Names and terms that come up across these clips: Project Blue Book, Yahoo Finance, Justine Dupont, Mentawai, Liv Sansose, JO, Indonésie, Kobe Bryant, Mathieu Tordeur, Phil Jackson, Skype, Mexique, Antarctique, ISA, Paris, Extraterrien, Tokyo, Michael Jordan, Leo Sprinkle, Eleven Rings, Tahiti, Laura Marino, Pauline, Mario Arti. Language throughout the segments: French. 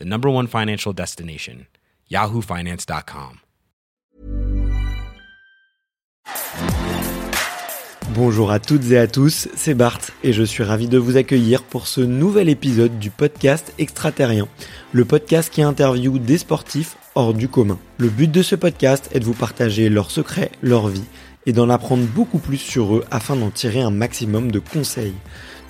the #1 financial destination, yahoofinance.com. Bonjour à toutes et à tous, c'est Bart et je suis ravi de vous accueillir pour ce nouvel épisode du podcast Extraterrien, le podcast qui interviewe des sportifs hors du commun. Le but de ce podcast est de vous partager leurs secrets, leur vie et d'en apprendre beaucoup plus sur eux afin d'en tirer un maximum de conseils.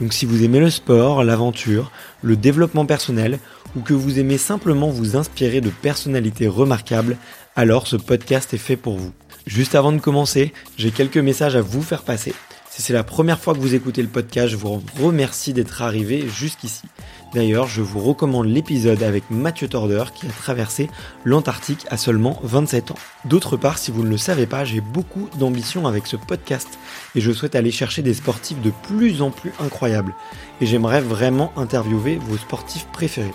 Donc si vous aimez le sport, l'aventure, le développement personnel ou que vous aimez simplement vous inspirer de personnalités remarquables, alors ce podcast est fait pour vous. Juste avant de commencer, j'ai quelques messages à vous faire passer. Si c'est la première fois que vous écoutez le podcast, je vous remercie d'être arrivé jusqu'ici. D'ailleurs, je vous recommande l'épisode avec Mathieu Tordeur qui a traversé l'Antarctique à seulement 27 ans. D'autre part, si vous ne le savez pas, j'ai beaucoup d'ambition avec ce podcast et je souhaite aller chercher des sportifs de plus en plus incroyables. Et j'aimerais vraiment interviewer vos sportifs préférés.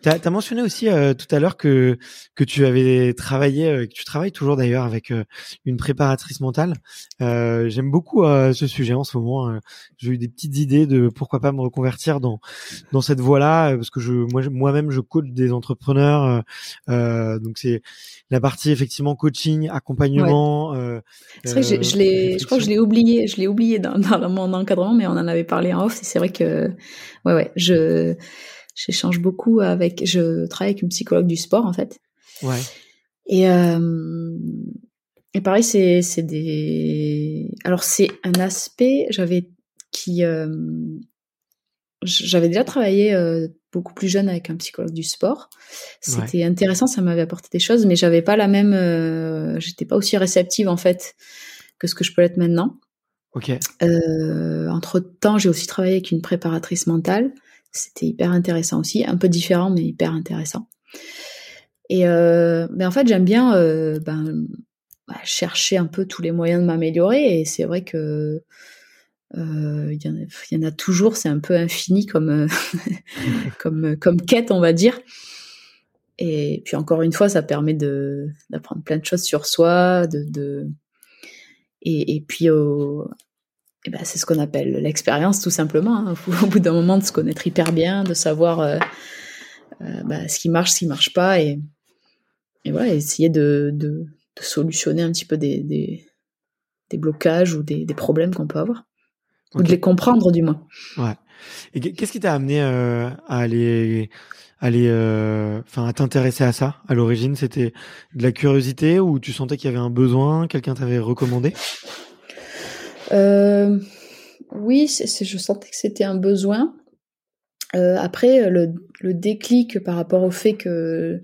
T'as mentionné aussi tout à l'heure que tu avais travaillé, que tu travailles toujours d'ailleurs avec une préparatrice mentale. J'aime beaucoup ce sujet en ce moment. J'ai eu des petites idées de pourquoi pas me reconvertir dans cette voie-là, parce que moi-même je coach des entrepreneurs. Donc c'est la partie effectivement coaching, accompagnement. Ouais. C'est vrai que je crois que je l'ai oublié dans mon encadrement, mais on en avait parlé en off. C'est vrai que j'échange beaucoup je travaille avec une psychologue du sport en fait. Ouais. Et pareil, c'est un aspect j'avais déjà travaillé beaucoup plus jeune avec un psychologue du sport. C'était intéressant, ça m'avait apporté des choses, mais j'avais pas la même, j'étais pas aussi réceptive en fait que ce que je peux l'être maintenant. Ok. Entre-temps, j'ai aussi travaillé avec une préparatrice mentale. C'était hyper intéressant aussi, un peu différent mais hyper intéressant. Et en fait, j'aime bien chercher un peu tous les moyens de m'améliorer. Et c'est vrai que il y en a toujours. C'est un peu infini comme quête, on va dire. Et puis encore une fois, ça permet d'apprendre plein de choses sur soi, c'est ce qu'on appelle l'expérience, tout simplement. Hein. Au bout d'un moment, de se connaître hyper bien, de savoir ce qui marche pas, et voilà, essayer de solutionner un petit peu des blocages ou des problèmes qu'on peut avoir, ou de les comprendre du moins. Ouais. Et qu'est-ce qui t'a amené à t'intéresser à ça? À l'origine, c'était de la curiosité ou tu sentais qu'il y avait un besoin, quelqu'un t'avait recommandé? Oui, je sentais que c'était un besoin. Après, le déclic par rapport au fait que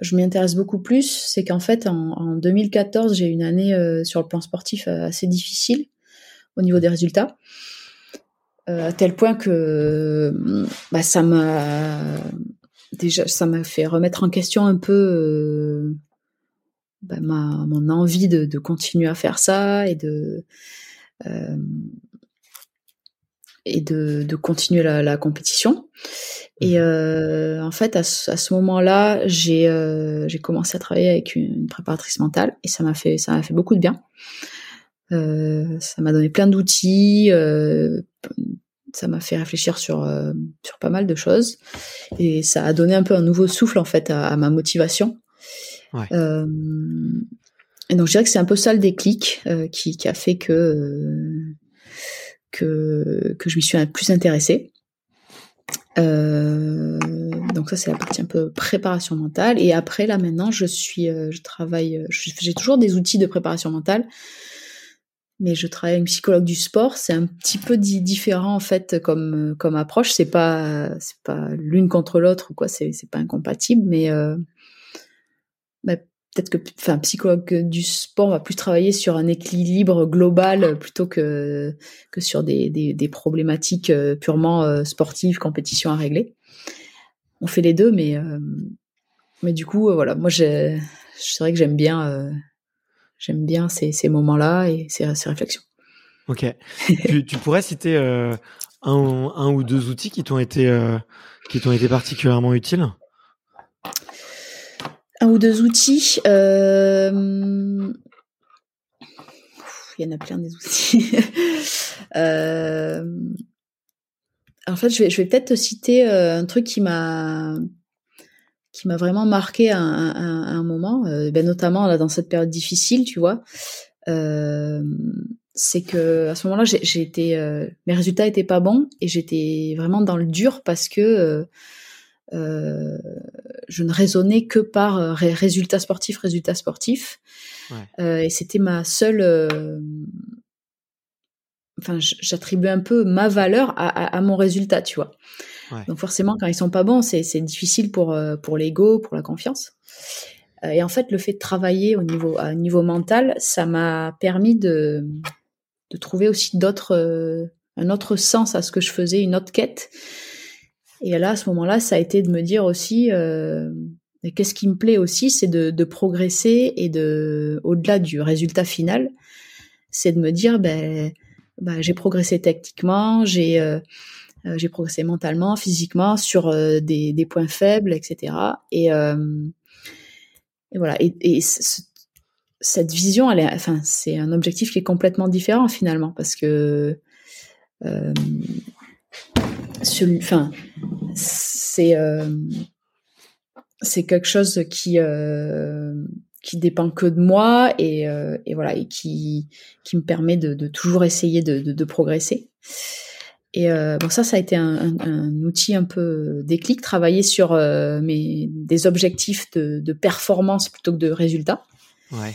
je m'y intéresse beaucoup plus, c'est qu'en fait, en 2014, j'ai eu une année sur le plan sportif assez difficile au niveau des résultats, à tel point que ça m'a fait remettre en question un peu... mon envie de continuer à faire ça et de continuer la compétition. Et en fait, à ce moment-là, j'ai commencé à travailler avec une préparatrice mentale et ça m'a fait beaucoup de bien. Ça m'a donné plein d'outils, ça m'a fait réfléchir sur pas mal de choses et ça a donné un peu un nouveau souffle en fait à ma motivation. Ouais. Et donc je dirais que c'est un peu ça le déclic qui a fait que je m'y suis plus intéressée. Donc ça c'est la partie un peu préparation mentale. Et après là maintenant j'ai toujours des outils de préparation mentale, mais je travaille avec une psychologue du sport. C'est un petit peu différent en fait comme approche. C'est pas l'une contre l'autre ou quoi, c'est pas incompatible, mais peut-être que psychologue du sport, on va plus travailler sur un équilibre global plutôt que sur des problématiques purement sportives, compétition à régler. On fait les deux, mais du coup voilà, moi c'est vrai que j'aime bien ces moments-là et ces réflexions. Ok. tu pourrais citer un ou deux outils qui t'ont été particulièrement utiles? Un ou deux outils, il y en a plein des outils. En fait, je vais peut-être te citer un truc qui m'a vraiment marqué à un moment, notamment là dans cette période difficile, tu vois. C'est que à ce moment-là, j'ai été, mes résultats étaient pas bons et j'étais vraiment dans le dur parce que je ne raisonnais que par résultats sportifs. Ouais. Et c'était ma seule... j'attribuais un peu ma valeur à mon résultat, tu vois. Ouais. Donc forcément, quand ils sont pas bons, c'est difficile pour l'ego, pour la confiance. Et en fait, le fait de travailler à un niveau mental, ça m'a permis de trouver aussi un autre sens à ce que je faisais, une autre quête. Et là, à ce moment-là, ça a été de me dire aussi, qu'est-ce qui me plaît aussi, c'est de progresser et au-delà du résultat final, c'est de me dire, j'ai progressé tactiquement, j'ai progressé mentalement, physiquement, sur des points faibles, etc. Et voilà. Et cette vision, c'est un objectif qui est complètement différent finalement, parce que. C'est quelque chose qui dépend que de moi et voilà, et qui me permet de toujours essayer de progresser. Et ça a été un outil un peu déclic, travailler sur des objectifs de performance plutôt que de résultats. Ouais.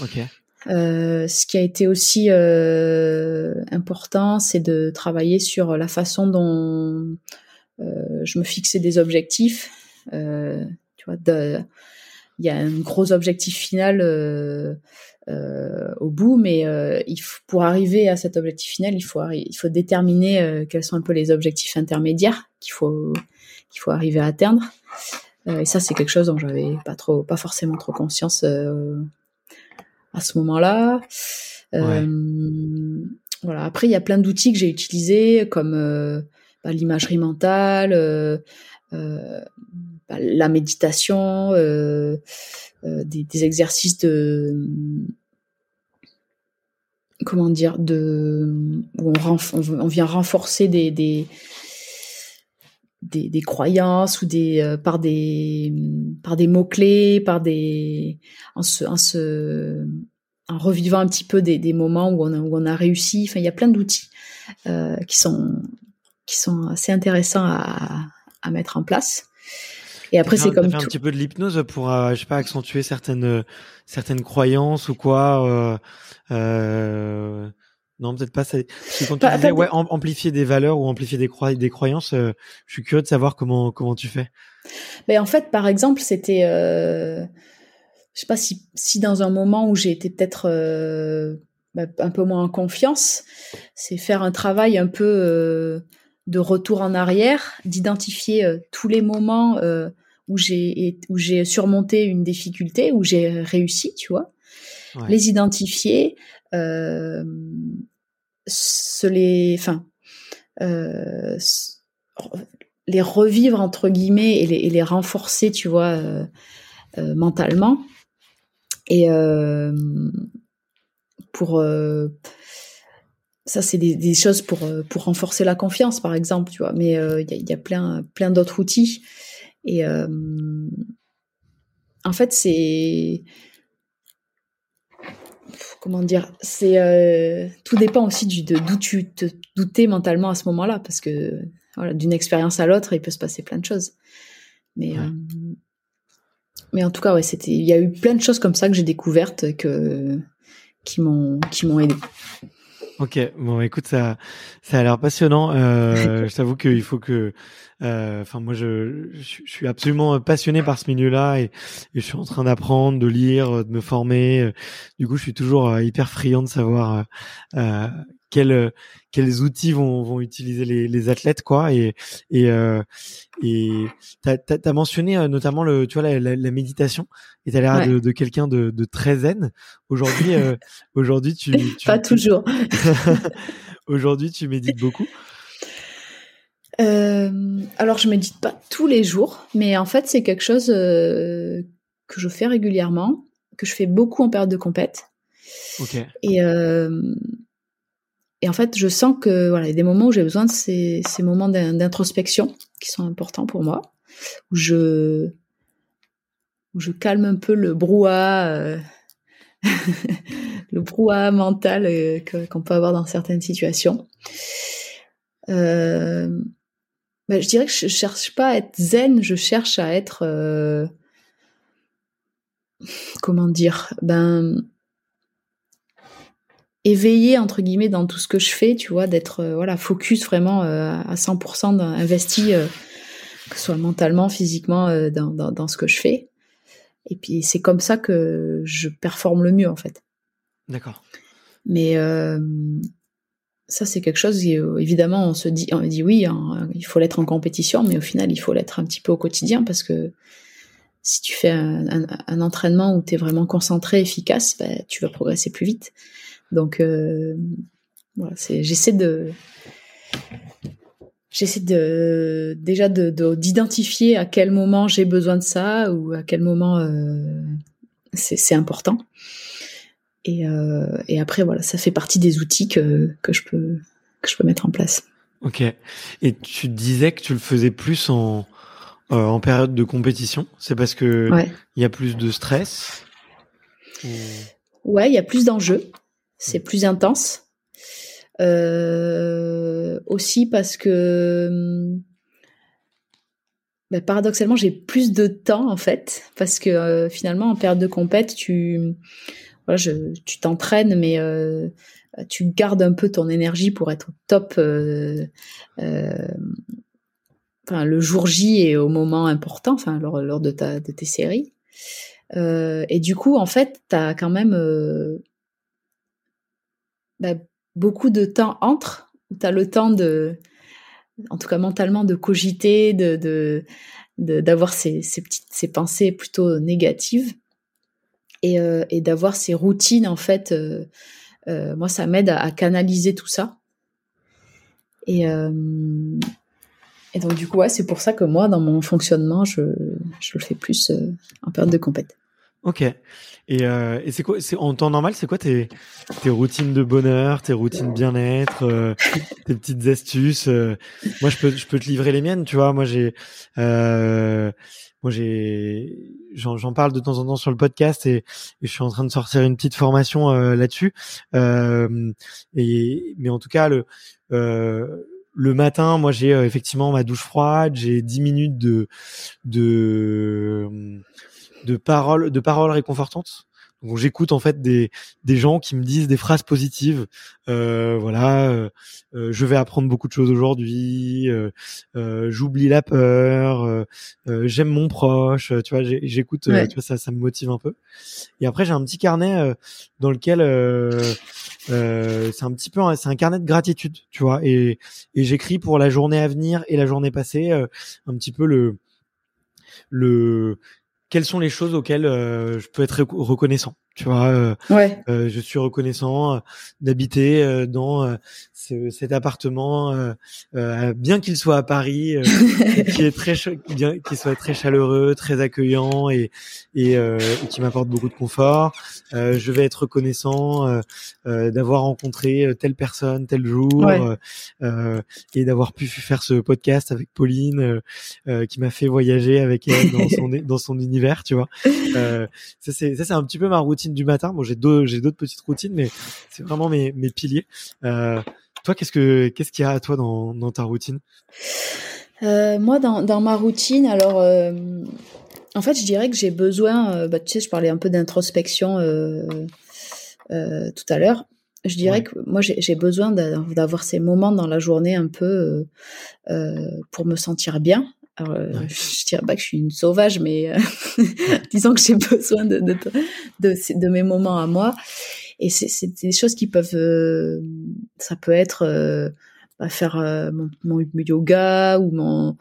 Ok. Ce qui a été aussi important, c'est de travailler sur la façon dont je me fixais des objectifs. Tu vois, il y a un gros objectif final au bout, mais pour arriver à cet objectif final, il faut déterminer quels sont un peu les objectifs intermédiaires qu'il faut arriver à atteindre. Et ça, c'est quelque chose dont j'avais pas forcément trop conscience. À ce moment-là, ouais. Voilà. Après, il y a plein d'outils que j'ai utilisés, comme l'imagerie mentale, la méditation, des exercices de où on vient renforcer des croyances ou par des mots-clés, en revivant un petit peu des moments où on a réussi. Enfin, il y a plein d'outils qui sont assez intéressants à mettre en place. Et après, t'as fait un petit peu de l'hypnose pour accentuer certaines croyances ou quoi. Non, peut-être pas. Quand tu disais amplifier des valeurs ou amplifier des croyances, je suis curieux de savoir comment tu fais. En fait, par exemple, c'était, je sais pas si dans un moment où j'ai été peut-être un peu moins en confiance, c'est faire un travail un peu de retour en arrière, d'identifier tous les moments où j'ai surmonté une difficulté, où j'ai réussi, tu vois, ouais. Les identifier. les revivre entre guillemets et les renforcer, tu vois, mentalement. Et ça, c'est des choses pour renforcer la confiance, par exemple, tu vois. Mais y a plein d'autres outils. Et en fait, c'est... Comment dire, c'est tout dépend aussi d'où tu te doutais mentalement à ce moment-là, parce que voilà, d'une expérience à l'autre, il peut se passer plein de choses. Mais, ouais. Mais en tout cas, ouais, il y a eu plein de choses comme ça que j'ai découvertes qui m'ont aidé. Ok, bon, écoute, ça a l'air passionnant. Je t'avoue qu'il faut que, moi, je suis absolument passionné par ce milieu-là et je suis en train d'apprendre, de lire, de me former. Du coup, je suis toujours hyper friand de savoir quels outils vont utiliser les athlètes, quoi. Et t'as mentionné notamment la méditation. Et t'as l'air ouais. de quelqu'un de très zen. Aujourd'hui, tu pas toujours. Aujourd'hui, tu médites beaucoup. Alors, je médite pas tous les jours, mais en fait, c'est quelque chose que je fais régulièrement, que je fais beaucoup en période de compète. Ok. Et en fait, je sens que voilà, il y a des moments où j'ai besoin de ces moments d'introspection qui sont importants pour moi, où je calme un peu le brouhaha, le brouhaha mental qu'on peut avoir dans certaines situations. Je dirais que je cherche pas à être zen, je cherche à être éveillée entre guillemets dans tout ce que je fais, tu vois, d'être focus vraiment à 100% investi, que ce soit mentalement, physiquement, dans ce que je fais. Et puis c'est comme ça que je performe le mieux, en fait. D'accord. Mais ça, c'est quelque chose où, évidemment, on dit oui, hein, il faut l'être en compétition, mais au final, il faut l'être un petit peu au quotidien, parce que si tu fais un entraînement où tu es vraiment concentré, efficace, tu vas progresser plus vite. Donc, j'essaie d'identifier à quel moment j'ai besoin de ça, ou à quel moment c'est important. Et après, voilà, ça fait partie des outils que je peux mettre en place. Ok. Et tu disais que tu le faisais plus en période de compétition. C'est parce que ouais. y a plus de stress ou... Ouais, il y a plus d'enjeux. C'est plus intense, aussi parce que paradoxalement j'ai plus de temps, en fait, parce que finalement en période de compète tu t'entraînes, mais tu gardes un peu ton énergie pour être au top le jour J et au moment important, lors de tes séries, et du coup, en fait, t'as quand même beaucoup de temps entre, où tu as le temps en tout cas mentalement, de cogiter, d'avoir ces pensées plutôt négatives, et d'avoir ces routines, en fait. Moi, ça m'aide à canaliser tout ça. Et donc, du coup, ouais, c'est pour ça que moi, dans mon fonctionnement, je le fais plus en période de compète. Ok. Et en temps normal, c'est quoi tes routines de bonheur, tes routines bien-être, tes petites astuces? Moi, je peux te livrer les miennes, tu vois. J'en parle de temps en temps sur le podcast, et je suis en train de sortir une petite formation là-dessus. Mais en tout cas, le matin, moi, j'ai effectivement ma douche froide, j'ai 10 minutes de paroles réconfortantes. Donc j'écoute, en fait, des gens qui me disent des phrases positives. Je vais apprendre beaucoup de choses aujourd'hui. J'oublie la peur. J'aime mon proche. Tu vois, j'écoute. Ouais. Tu vois, ça me motive un peu. Et après, j'ai un petit carnet dans lequel c'est un carnet de gratitude. Tu vois, et j'écris pour la journée à venir et la journée passée, un petit peu quelles sont les choses auxquelles je peux être reconnaissant. tu vois. Je suis reconnaissant d'habiter dans cet appartement, bien qu'il soit à Paris, qui soit très chaleureux, très accueillant et qui m'apporte beaucoup de confort. Je vais être reconnaissant d'avoir rencontré telle personne tel jour, et d'avoir pu faire ce podcast avec Pauline, qui m'a fait voyager avec elle dans son univers, tu vois. Ça c'est un petit peu ma routine du matin. Bon, j'ai d'autres petites routines, mais c'est vraiment mes piliers. Toi, qu'est-ce qu'il y a à toi dans ta routine? Moi, dans ma routine, alors, en fait, je dirais que j'ai besoin. Tu sais, je parlais un peu d'introspection tout à l'heure. Je dirais que moi, j'ai besoin d'avoir ces moments dans la journée un peu pour me sentir bien. Alors, je dirais pas que je suis une sauvage, mais disons que j'ai besoin de mes moments à moi. Et c'est des choses qui peuvent, ça peut être faire mon yoga ou un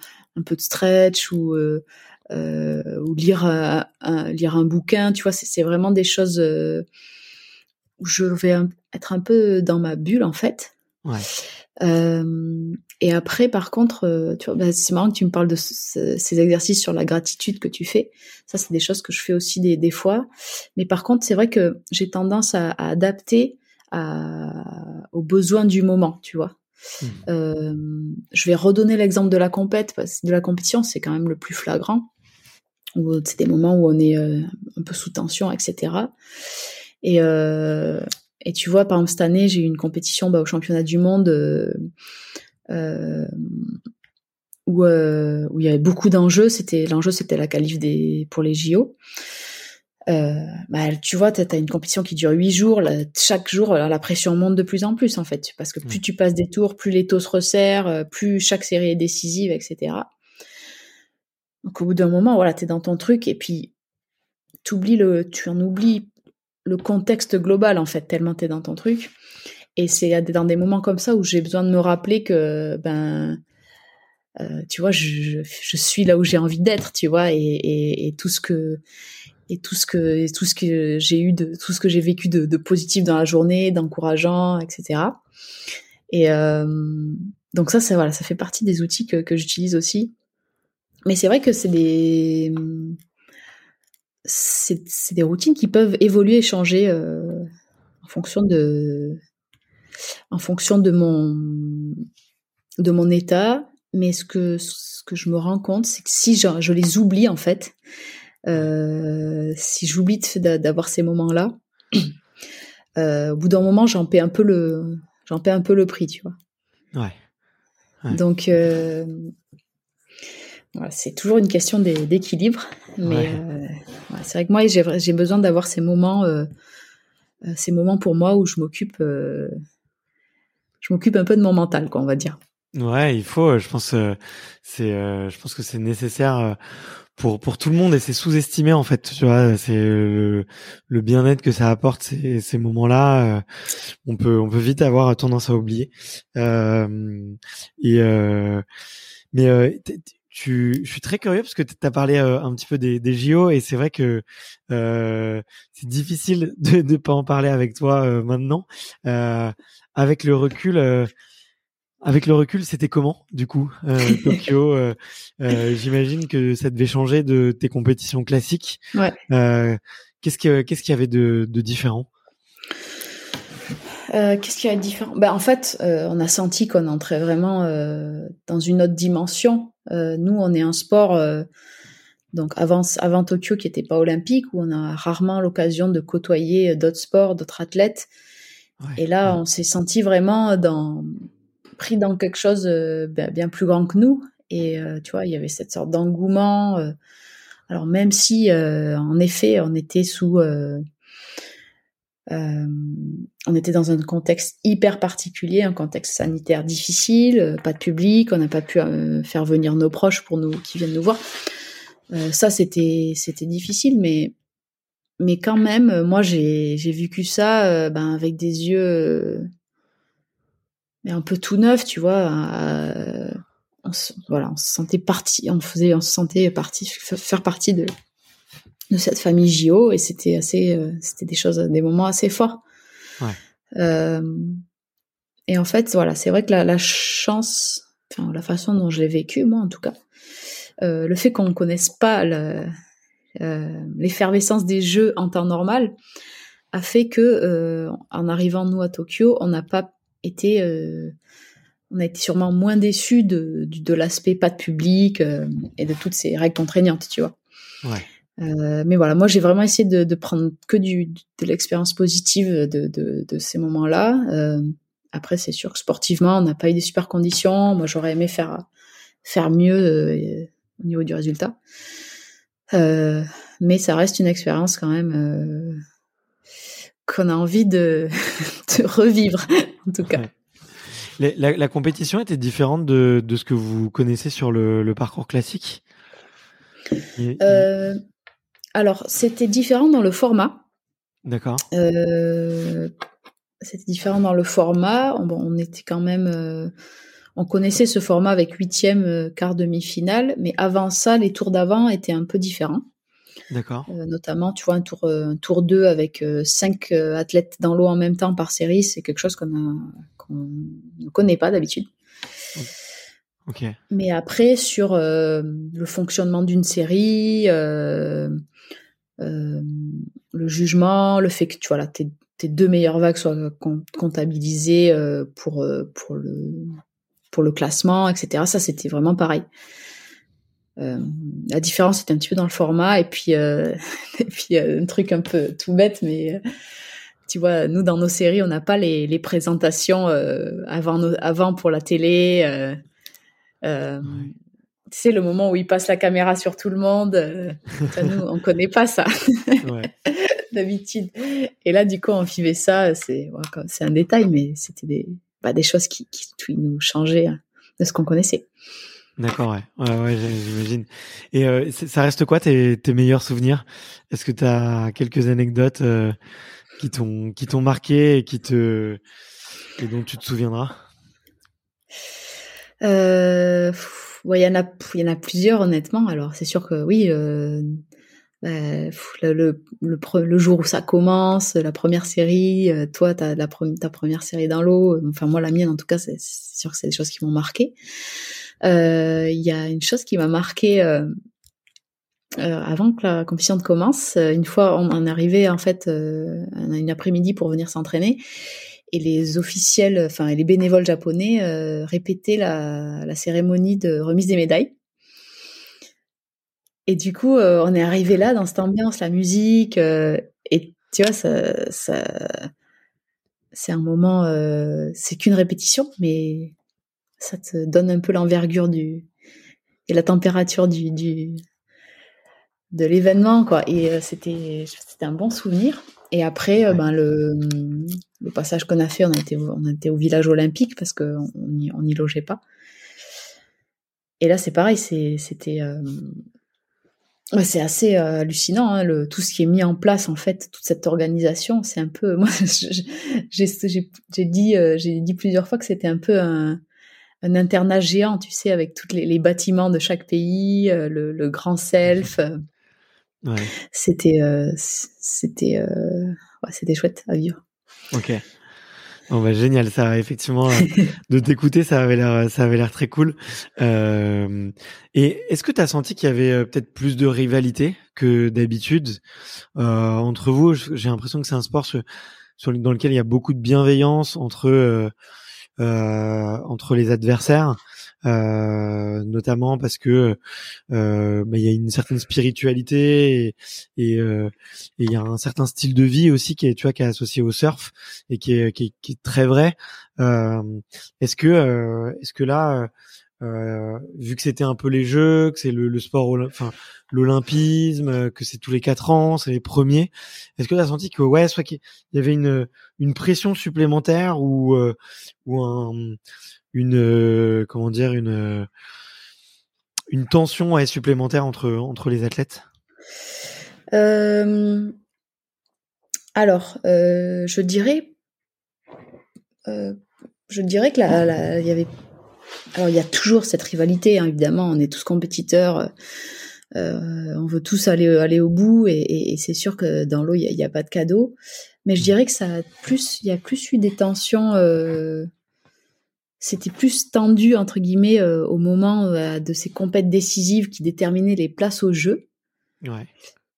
peu de stretch ou lire un bouquin. Tu vois, c'est vraiment des choses où je vais être un peu dans ma bulle en fait. Ouais. Et après, par contre, tu vois, c'est marrant que tu me parles de ces exercices sur la gratitude que tu fais. Ça, c'est des choses que je fais aussi des fois. Mais par contre, c'est vrai que j'ai tendance à adapter aux besoins du moment, tu vois. Je vais redonner l'exemple de la compète, parce que de la compétition, c'est quand même le plus flagrant. C'est des moments où on est un peu sous tension, etc. Et tu vois, par exemple, cette année, j'ai eu une compétition au championnat du monde où il y avait beaucoup d'enjeux. L'enjeu, c'était la qualif pour les JO. Tu vois, t'as une compétition qui dure 8 jours. Là, chaque jour, la pression monte de plus en plus, en fait. Parce que plus tu passes des tours, plus les taux se resserrent, plus chaque série est décisive, etc. Donc, au bout d'un moment, voilà, t'es dans ton truc et puis tu en oublies le contexte global, en fait, tellement t'es dans ton truc. Et c'est dans des moments comme ça où j'ai besoin de me rappeler que, tu vois, je suis là où j'ai envie d'être, tu vois, et tout ce que j'ai eu tout ce que j'ai vécu de positif dans la journée, d'encourageant, etc. Et donc ça, voilà, ça fait partie des outils que j'utilise aussi. Mais c'est vrai que c'est des routines qui peuvent évoluer et changer en fonction de mon état, mais ce que je me rends compte, c'est que si je les oublie, en fait, si j'oublie d'avoir ces moments-là, au bout d'un moment, j'en paie un peu le prix, tu vois. Ouais. Donc voilà, c'est toujours une question d'équilibre, mais c'est vrai que moi j'ai besoin d'avoir ces moments pour moi où je m'occupe un peu de mon mental, quoi, on va dire. Ouais, il faut, je pense que c'est nécessaire pour tout le monde, et c'est sous-estimé, en fait, tu vois. C'est le bien-être que ça apporte, ces moments-là. On peut vite avoir tendance à oublier. Je suis très curieux parce que tu as parlé un petit peu des JO, et c'est vrai que c'est difficile de ne pas en parler avec toi maintenant. Avec le recul, c'était comment, du coup, Tokyo? J'imagine que ça devait changer de tes compétitions classiques. Ouais. Qu'est-ce qu'il y avait de différent? Qu'est-ce qu'il y a de différent? En fait, on a senti qu'on entrait vraiment dans une autre dimension. Nous, on est un sport, donc avant Tokyo, qui n'était pas olympique, où on a rarement l'occasion de côtoyer d'autres sports, d'autres athlètes. Ouais, et là, on s'est senti vraiment pris dans quelque chose bien plus grand que nous. Et tu vois, il y avait cette sorte d'engouement. Alors, même si, en effet, on était on était dans un contexte hyper particulier, un contexte sanitaire difficile, pas de public, on n'a pas pu faire venir nos proches qui viennent nous voir. Ça, c'était difficile, mais quand même, moi, j'ai vécu ça avec des yeux un peu tout neufs, tu vois. On se sentait partie, on se sentait faire partie de cette famille JO, et c'était assez, c'était des choses, des moments assez forts. Ouais. Et en fait, voilà, c'est vrai que la chance, enfin la façon dont je l'ai vécu, moi en tout cas, le fait qu'on ne connaisse pas l'effervescence des Jeux en temps normal a fait que, en arrivant nous à Tokyo, on n'a pas été, on a été sûrement moins déçus de l'aspect pas de public et de toutes ces règles contraignantes, tu vois. Ouais. Mais voilà, moi j'ai vraiment essayé de prendre que de l'expérience positive de ces moments-là. Après, c'est sûr que sportivement, on n'a pas eu des super conditions. Moi, j'aurais aimé faire mieux au niveau du résultat. Mais ça reste une expérience quand même qu'on a envie de revivre, en tout cas. Ouais. La compétition était différente de ce que vous connaissez sur le parcours classique ? Alors, c'était différent dans le format. D'accord. C'était différent dans le format. On était quand même... on connaissait ce format avec 8e, quart demi-finale, mais avant ça, les tours d'avant étaient un peu différents. D'accord. Notamment, tu vois, un tour 2 avec 5 athlètes dans l'eau en même temps par série, c'est quelque chose qu'on ne connaît pas d'habitude. Okay. Mais après, sur le fonctionnement d'une série, le jugement, le fait que tu vois, là, tes deux meilleures vagues soient comptabilisées pour le classement, etc. Ça, c'était vraiment pareil. La différence était un petit peu dans le format, et puis un truc un peu tout bête, mais tu vois, nous dans nos séries, on n'a pas les présentations avant pour la télé. Oui. Tu sais, le moment où ils passent la caméra sur tout le monde, nous, on connaît pas ça ouais. d'habitude. Et là, du coup, on vivait ça. C'est un détail, mais c'était des choses qui nous changeaient de ce qu'on connaissait. D'accord, ouais, j'imagine. Et ça reste quoi tes meilleurs souvenirs ? Est-ce que tu as quelques anecdotes qui t'ont marqué et et dont tu te souviendras ? Ouais, il y en a plusieurs, honnêtement. Alors, c'est sûr que oui, le jour où ça commence, la première série, toi, t'as ta première série dans l'eau. Enfin, moi, la mienne, en tout cas, c'est sûr que c'est des choses qui m'ont marqué. Il y a une chose qui m'a marqué avant que la compétition commence. Une fois, on arrivait, en fait, une après-midi pour venir s'entraîner. Et les officiels, enfin les bénévoles japonais répétaient la cérémonie de remise des médailles. Et du coup, on est arrivé là dans cette ambiance, la musique, et tu vois, ça c'est un moment, c'est qu'une répétition, mais ça te donne un peu l'envergure et la température de l'événement, quoi. Et c'était un bon souvenir. Et après, ouais. Le passage qu'on a fait, on a été au village olympique parce qu'on n'y logeait pas. Et là, c'est pareil, c'était... c'est assez hallucinant, hein, tout ce qui est mis en place, en fait, toute cette organisation, c'est un peu... Moi, j'ai dit plusieurs fois que c'était un peu un internat géant, tu sais, avec tous les bâtiments de chaque pays, le grand self... Ouais. C'était chouette à vivre. Ok. Bon, bah, génial, ça effectivement de t'écouter, ça avait l'air très cool. Et est-ce que tu as senti qu'il y avait peut-être plus de rivalité que d'habitude entre vous ? J'ai l'impression que c'est un sport dans lequel il y a beaucoup de bienveillance entre les adversaires. Notamment parce que il y a une certaine spiritualité et il y a un certain style de vie aussi qui est associé au surf et qui est très vrai. Est-ce que là, vu que c'était un peu les Jeux, que c'est le sport, enfin l'olympisme, que c'est tous les 4 ans, c'est les premiers, est-ce que tu as senti que ouais, soit qu'il y avait une pression supplémentaire une tension supplémentaire entre les athlètes? Alors, je dirais que il y avait, alors il y a toujours cette rivalité, hein, évidemment, on est tous compétiteurs, On veut tous aller au bout, et c'est sûr que dans l'eau, il n'y a pas de cadeau. Mais je dirais que il y a plus eu des tensions. C'était plus tendu, entre guillemets, au moment de ces compètes décisives qui déterminaient les places aux Jeux, ouais,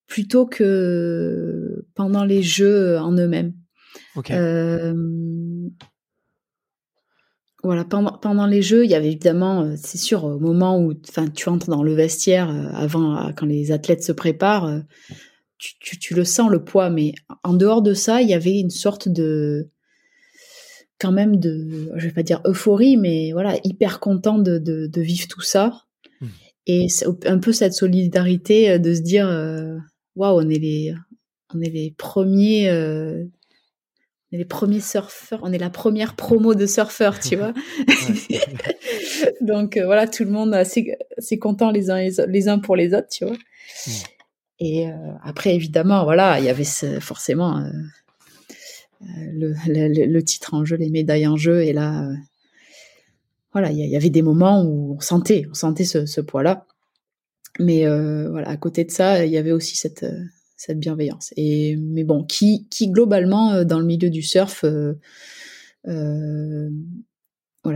plutôt que pendant les Jeux en eux-mêmes. Okay. Voilà, pendant les Jeux, il y avait évidemment, c'est sûr, au moment où tu entres dans le vestiaire, avant, quand les athlètes se préparent, tu le sens, le poids, mais en dehors de ça, il y avait une sorte de... quand même de, je vais pas dire euphorie, mais voilà, hyper content de vivre tout ça. Mmh. Et un peu cette solidarité de se dire, waouh, on est les premiers surfeurs, on est la première promo de surfeurs, tu vois. Donc voilà, tout le monde assez content les uns pour les autres, tu vois. Mmh. Et après, évidemment, voilà, il y avait forcément... Le titre en jeu, les médailles en jeu, et là, voilà, il y avait des moments où on sentait ce poids-là, mais voilà, à côté de ça, il y avait aussi cette bienveillance. Et mais bon, qui globalement dans le milieu du surf, voilà,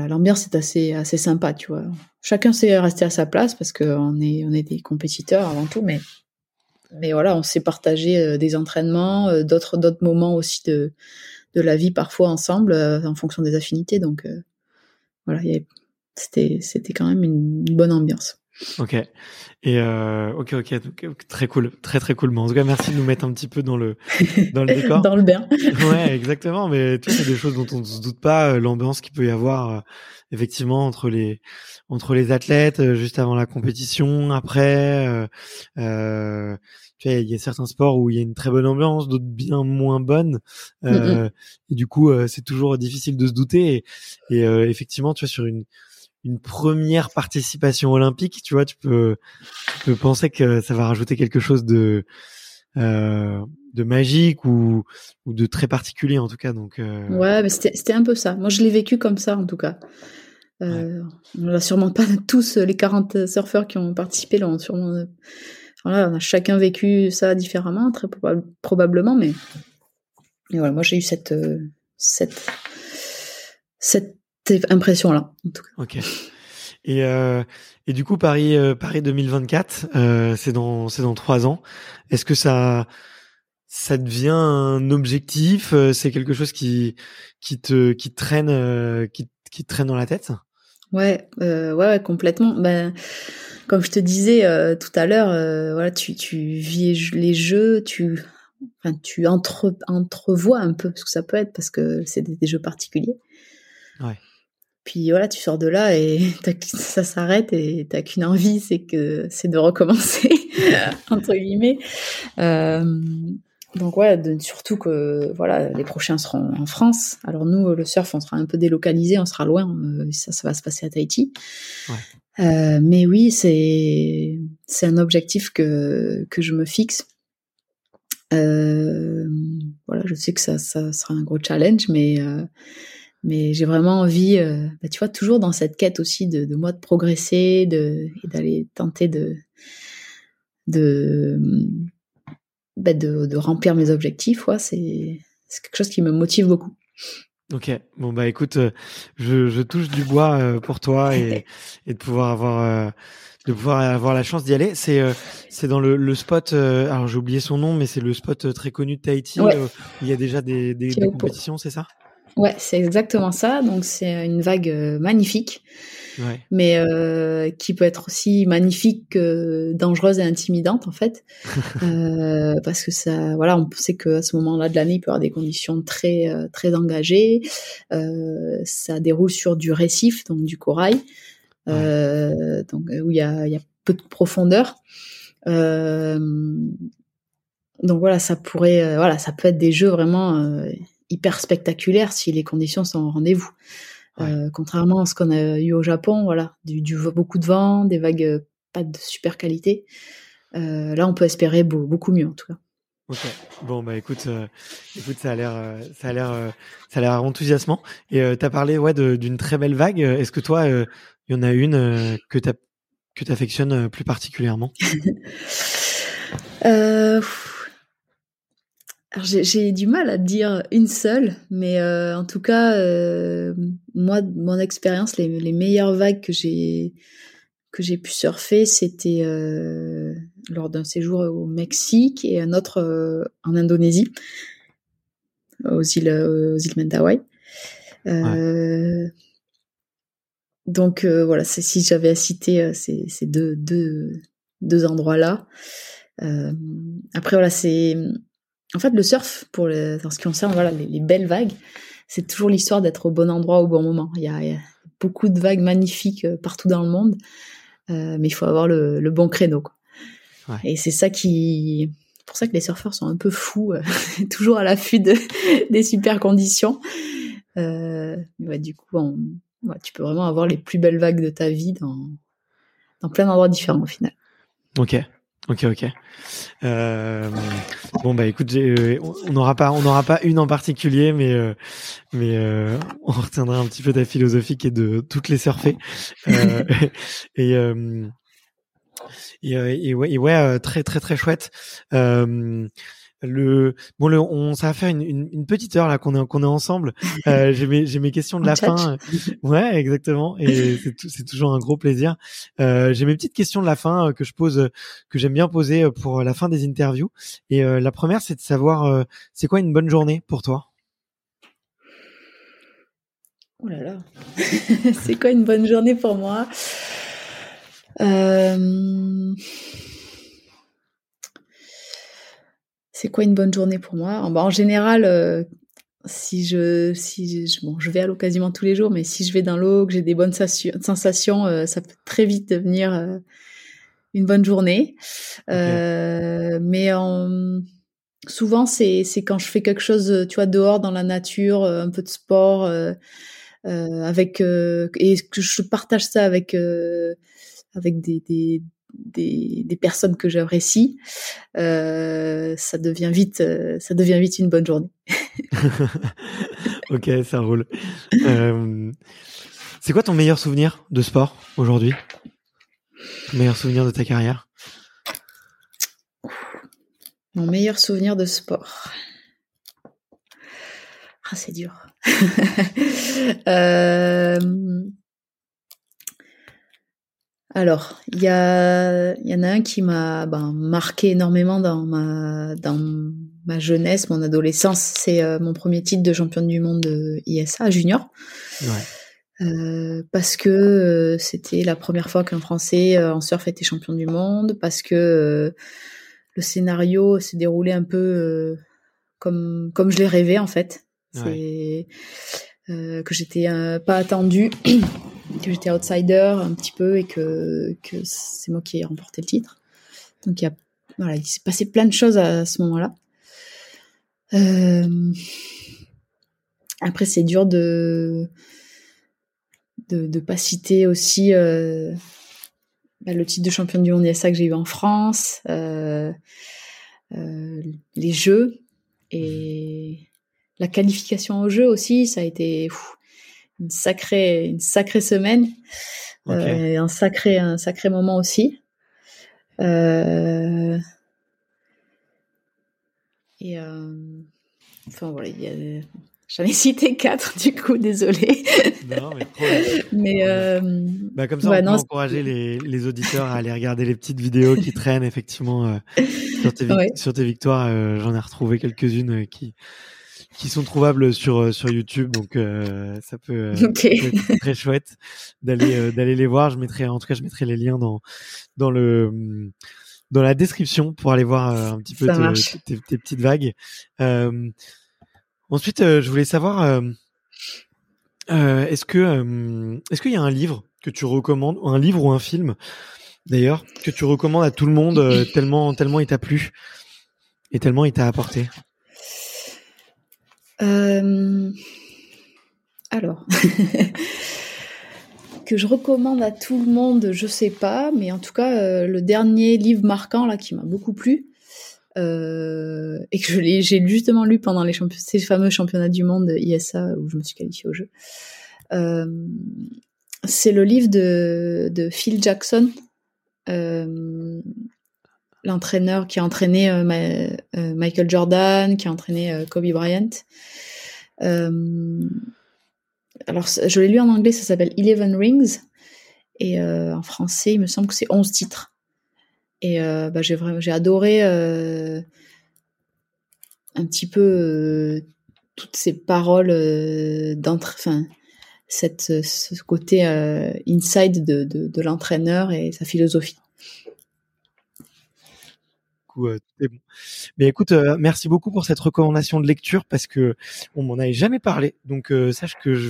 l'ambiance est assez sympa, tu vois. Chacun s'est resté à sa place parce qu'on est des compétiteurs avant tout, mais. Mais voilà, on s'est partagé des entraînements, d'autres moments aussi de la vie parfois ensemble, en fonction des affinités. Donc voilà, c'était quand même une bonne ambiance. Ok, et ok, donc, très cool. Mais en tout cas, merci de nous mettre un petit peu dans le décor, dans le bain. Ouais, exactement. Mais tout c'est des choses dont on ne se doute pas, l'ambiance qu'il peut y avoir effectivement entre les athlètes juste avant la compétition, après. Tu vois, il y a certains sports où il y a une très bonne ambiance, d'autres bien moins bonnes. Et du coup, c'est toujours difficile de se douter. Et effectivement, tu vois, sur une première participation olympique, tu vois, tu peux penser que ça va rajouter quelque chose de magique ou de très particulier, en tout cas. Donc ouais, mais c'était un peu ça. Moi, je l'ai vécu comme ça, en tout cas. Ouais. On l'a sûrement pas tous, les 40 surfeurs qui ont participé, là, on sûrement. Voilà, on a chacun vécu ça différemment, très probablement, mais. Et voilà, moi, j'ai eu cette impression là, en tout cas. Ok. Et du coup, Paris 2024, c'est dans 3 ans. Est-ce que ça devient un objectif? C'est quelque chose qui te traîne dans la tête? Ouais, complètement. Ben, comme je te disais tout à l'heure, voilà, tu vis les Jeux, tu entrevois un peu ce que ça peut être parce que c'est des jeux particuliers. Ouais. Puis voilà, tu sors de là et ça s'arrête et t'as qu'une envie, c'est de recommencer, entre guillemets. Donc ouais, surtout que voilà, les prochains seront en France. Alors nous, le surf, on sera un peu délocalisé, on sera loin. Ça va se passer à Tahiti. Ouais. Mais oui, c'est un objectif que je me fixe. Voilà, je sais que ça sera un gros challenge, mais j'ai vraiment envie, tu vois, toujours dans cette quête aussi de moi de progresser, et d'aller tenter de remplir mes objectifs. Ouais, c'est quelque chose qui me motive beaucoup. Ok, bon bah écoute, je touche du bois pour toi et de pouvoir avoir la chance d'y aller. C'est dans le spot, alors j'ai oublié son nom, mais c'est le spot très connu de Tahiti, ouais, où il y a déjà des compétitions, c'est ça ? Ouais, c'est exactement ça. Donc, c'est une vague magnifique, ouais, mais qui peut être aussi magnifique que dangereuse et intimidante, en fait. Parce que ça, voilà, on sait qu'à ce moment-là de l'année, il peut y avoir des conditions très, très engagées. Ça déroule sur du récif, donc du corail, ouais, donc, où il y a peu de profondeur. Donc, voilà, ça peut être des jeux vraiment... hyper spectaculaire si les conditions sont au rendez-vous. Ouais. Contrairement à ce qu'on a eu au Japon, voilà, beaucoup de vent, des vagues pas de super qualité. Là, on peut espérer beaucoup mieux en tout cas. Ok. Bon bah écoute, ça a l'air enthousiasmant. Et t'as parlé d'une très belle vague. Est-ce que toi, il y en a une que t'as que tu affectionnes plus particulièrement? Alors j'ai du mal à dire une seule, mais en tout cas, moi, de mon expérience, les meilleures vagues que j'ai pu surfer, c'était lors d'un séjour au Mexique et un autre en Indonésie, aux îles Mentawai. Ouais. Donc voilà, si j'avais à citer ces deux endroits-là. Après voilà, c'est... En fait, le surf, en ce qui concerne voilà, les belles vagues, c'est toujours l'histoire d'être au bon endroit au bon moment. Il y a beaucoup de vagues magnifiques partout dans le monde, mais il faut avoir le bon créneau, quoi. Ouais. Et c'est ça pour ça que les surfeurs sont un peu fous, toujours à l'affût des super conditions. Ouais, du coup, tu peux vraiment avoir les plus belles vagues de ta vie dans plein d'endroits différents au final. Ok. Bon bah écoute, on n'aura pas une en particulier, mais on retiendra un petit peu ta philosophie qui est de toutes les surfer. Et ouais, très très très chouette. Ça va faire une petite heure là qu'on est ensemble. J'ai mes questions de la fin. Ouais, exactement. Et c'est toujours un gros plaisir. J'ai mes petites questions de la fin que j'aime bien poser pour la fin des interviews. Et la première, c'est de savoir c'est quoi une bonne journée pour toi? Oh là là. C'est quoi une bonne journée pour moi? C'est quoi une bonne journée pour moi? En général, je vais à l'eau quasiment tous les jours, mais si je vais dans l'eau, que j'ai des bonnes sensations, ça peut très vite devenir une bonne journée. Okay. Mais souvent, c'est quand je fais quelque chose, tu vois, dehors, dans la nature, un peu de sport, et que je partage ça avec des personnes que j'apprécie, ça devient vite une bonne journée. Ok, ça roule. C'est quoi ton meilleur souvenir de sport aujourd'hui? Ton meilleur souvenir de ta carrière? Mon meilleur souvenir de sport. Ah, c'est dur. Alors, il y en a un qui m'a marqué énormément dans ma jeunesse, mon adolescence. C'est mon premier titre de championne du monde ISA junior. Ouais. Parce que c'était la première fois qu'un Français en surf était champion du monde. Parce que le scénario s'est déroulé un peu comme je l'ai rêvé en fait. Ouais. Que j'étais pas attendue. Que j'étais outsider un petit peu et que c'est moi qui ai remporté le titre. Donc il s'est passé plein de choses à ce moment-là. Après, c'est dur de pas citer aussi le titre de championne du monde ISA que j'ai eu en France, les Jeux et la qualification aux Jeux aussi, ça a été... Une sacrée semaine, okay. Un sacré moment aussi. J'en ai cité 4 du coup, désolée. Non, mais comme ça, on peut encourager les auditeurs à aller regarder les petites vidéos qui traînent effectivement sur tes victoires. J'en ai retrouvé quelques-unes qui sont trouvables sur YouTube, donc ça peut être très chouette d'aller les voir. Je mettrai les liens dans la description pour aller voir un petit peu tes petites vagues. Ensuite, je voulais savoir est-ce qu'il y a un livre que tu recommandes, un livre ou un film d'ailleurs que tu recommandes à tout le monde, tellement il t'a plu et tellement il t'a apporté? Alors, que je recommande à tout le monde, je sais pas, mais en tout cas, le dernier livre marquant là qui m'a beaucoup plu et que j'ai justement lu pendant ces fameux championnats du monde ISA où je me suis qualifiée au jeu, c'est le livre de Phil Jackson l'entraîneur qui a entraîné Michael Jordan, qui a entraîné Kobe Bryant. Alors, je l'ai lu en anglais, ça s'appelle Eleven Rings. Et en français, il me semble que c'est 11 titres. Et j'ai adoré un petit peu toutes ces paroles ce côté inside de l'entraîneur et sa philosophie. C'est bon. Mais écoute, merci beaucoup pour cette recommandation de lecture parce que on m'en avait jamais parlé. Donc sache que je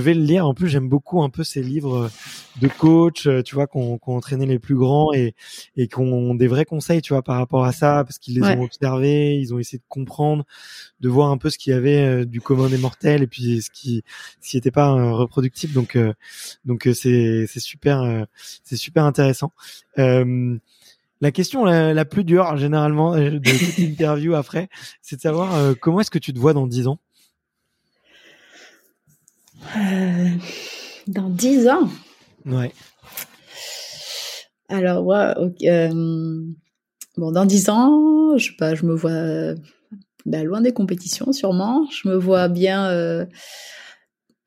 vais le lire. En plus, j'aime beaucoup un peu ces livres de coach, tu vois, qu'on entraînait les plus grands et qu'on des vrais conseils, tu vois, par rapport à ça, parce qu'ils les ont observés, ils ont essayé de comprendre, de voir un peu ce qu'il y avait du commun des mortels et puis ce qui était pas reproductible. Donc c'est super intéressant. La question la plus dure, généralement, de toute interview après, c'est de savoir comment est-ce que tu te vois dans 10 ans ? Dans 10 ans ? Ouais. Alors, okay, dans 10 ans, je me vois loin des compétitions, sûrement. Je me vois bien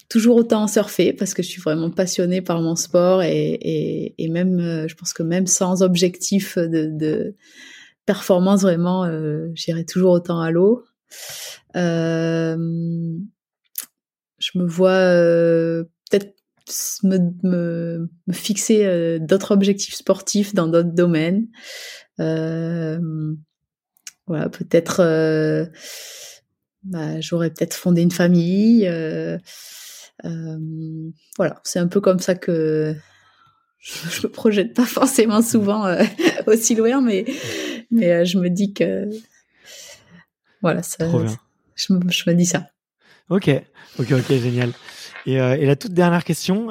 toujours autant surfer parce que je suis vraiment passionnée par mon sport et même je pense que même sans objectif de performance vraiment j'irai toujours autant à l'eau. Je me vois peut-être me fixer d'autres objectifs sportifs dans d'autres domaines. Peut-être j'aurais peut-être fondé une famille. C'est un peu comme ça que je me projette pas forcément souvent aussi loin, mais je me dis que ça. Je me dis ça. Ok, génial. Et la toute dernière question,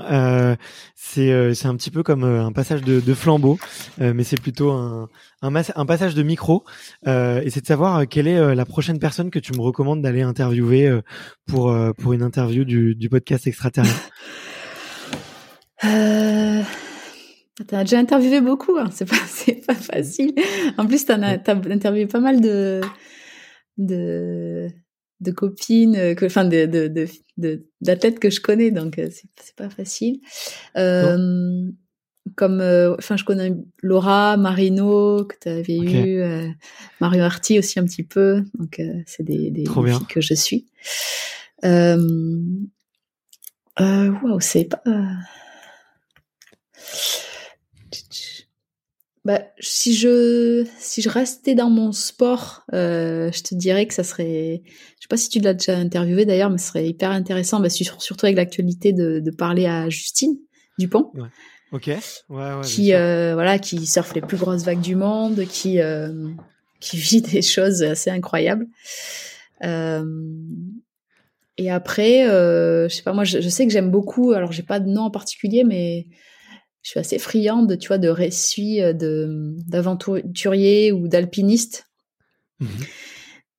c'est un petit peu comme un passage de flambeau, mais c'est plutôt un passage de micro. Et c'est de savoir quelle est la prochaine personne que tu me recommandes d'aller interviewer pour une interview du podcast Extraterrien. T'as déjà interviewé beaucoup, hein. C'est pas facile. En plus, t'as interviewé pas mal de copines, d'athlètes que je connais, donc c'est pas facile. Je connais Laura Marino que tu avais eu, Mario Arti aussi un petit peu, donc c'est des filles que je suis. C'est pas. Si je restais dans mon sport, je te dirais que ça serait, je sais pas si tu l'as déjà interviewé d'ailleurs, mais ce serait hyper intéressant, surtout avec l'actualité de parler à Justine Dupont. Ouais. Ok. Ouais, qui surfe les plus grosses vagues du monde, qui vit des choses assez incroyables. Et après, je sais pas, moi je sais que j'aime beaucoup. Alors j'ai pas de nom en particulier, mais je suis assez friande de récits d'aventuriers ou d'alpinistes. Mmh.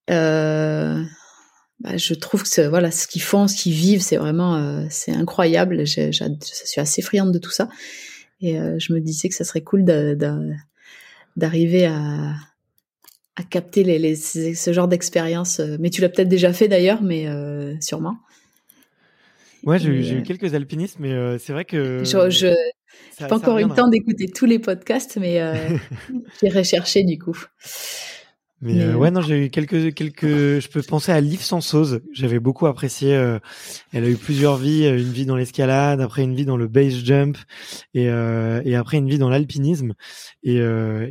Je trouve que ce qu'ils font, ce qu'ils vivent, c'est vraiment c'est incroyable. Je suis assez friande de tout ça. Et je me disais que ça serait cool d'arriver à capter ce genre d'expérience. Mais tu l'as peut-être déjà fait d'ailleurs, mais sûrement. Ouais, j'ai eu quelques alpinistes, mais c'est vrai que... Je n'ai pas encore eu le temps d'écouter tous les podcasts, mais j'ai recherché du coup. J'ai eu quelques. Je peux penser à Liv Sansose. J'avais beaucoup apprécié. Elle a eu plusieurs vies, une vie dans l'escalade, après une vie dans le base jump, et après une vie dans l'alpinisme. Et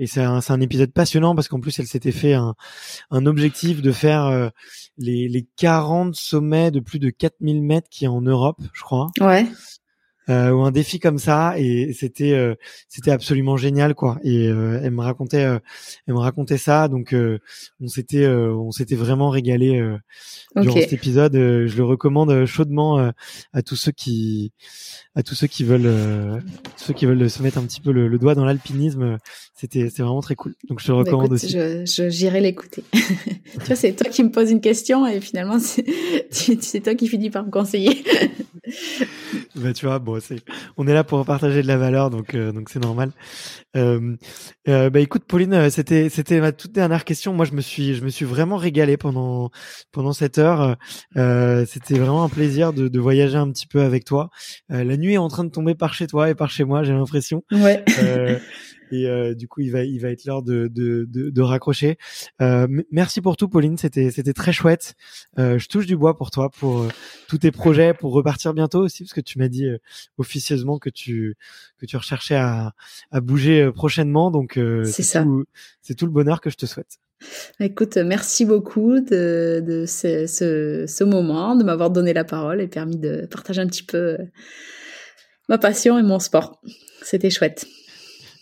c'est un épisode passionnant parce qu'en plus elle s'était fait un objectif de faire les 40 sommets de plus de 4000 mètres qui est en Europe, je crois. Ouais. Ou un défi comme ça, et c'était absolument génial quoi. Et elle me racontait ça, donc on s'était vraiment régalé durant cet épisode. Je le recommande chaudement à tous ceux qui veulent se mettre un petit peu le doigt dans l'alpinisme. C'est vraiment très cool, donc je te le recommande. Écoute, aussi j'irai l'écouter. Tu vois, c'est toi qui me poses une question et finalement c'est toi qui finis par me conseiller. Bah, tu vois, bon, on est là pour partager de la valeur, donc c'est normal. Bah, écoute, Pauline, c'était ma toute dernière question. Moi, je me suis vraiment régalé pendant cette heure. C'était vraiment un plaisir de voyager un petit peu avec toi. La nuit est en train de tomber par chez toi et par chez moi, j'ai l'impression. Ouais. Et du coup, il va être l'heure de raccrocher. Merci pour tout, Pauline. C'était très chouette. Je touche du bois pour toi, pour tous tes projets, pour repartir bientôt aussi, parce que tu m'as dit officieusement que tu recherchais à bouger prochainement. Donc, c'est tout le bonheur que je te souhaite. Écoute, merci beaucoup de ce moment, de m'avoir donné la parole et permis de partager un petit peu ma passion et mon sport. C'était chouette.